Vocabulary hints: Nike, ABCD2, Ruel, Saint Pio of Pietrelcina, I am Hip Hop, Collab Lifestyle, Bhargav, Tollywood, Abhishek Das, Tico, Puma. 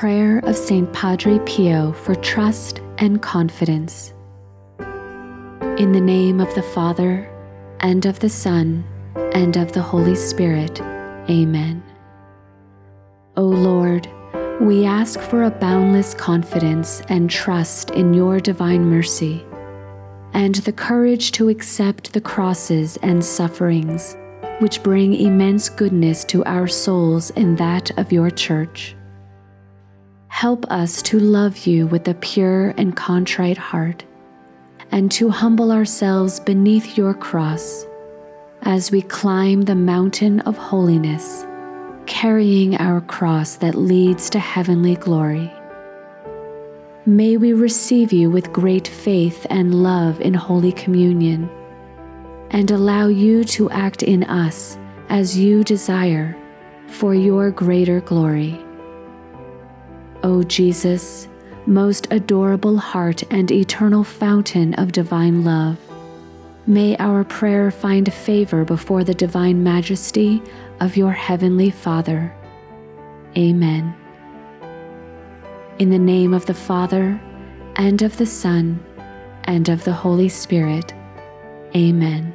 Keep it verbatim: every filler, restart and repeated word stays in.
prayer of Saint Padre Pio for trust and confidence. In the name of the Father, and of the Son, and of the Holy Spirit. Amen. O Lord, we ask for a boundless confidence and trust in your divine mercy, and the courage to accept the crosses and sufferings which bring immense goodness to our souls and that of your Church. Help us to love you with a pure and contrite heart, and to humble ourselves beneath your cross as we climb the mountain of holiness, carrying our cross that leads to heavenly glory. May we receive you with great faith and love in Holy Communion, and allow you to act in us as you desire for your greater glory. O Jesus, most adorable heart and eternal fountain of divine love, may our prayer find favor before the divine majesty of your heavenly Father. Amen. In the name of the Father, and of the Son, and of the Holy Spirit. Amen.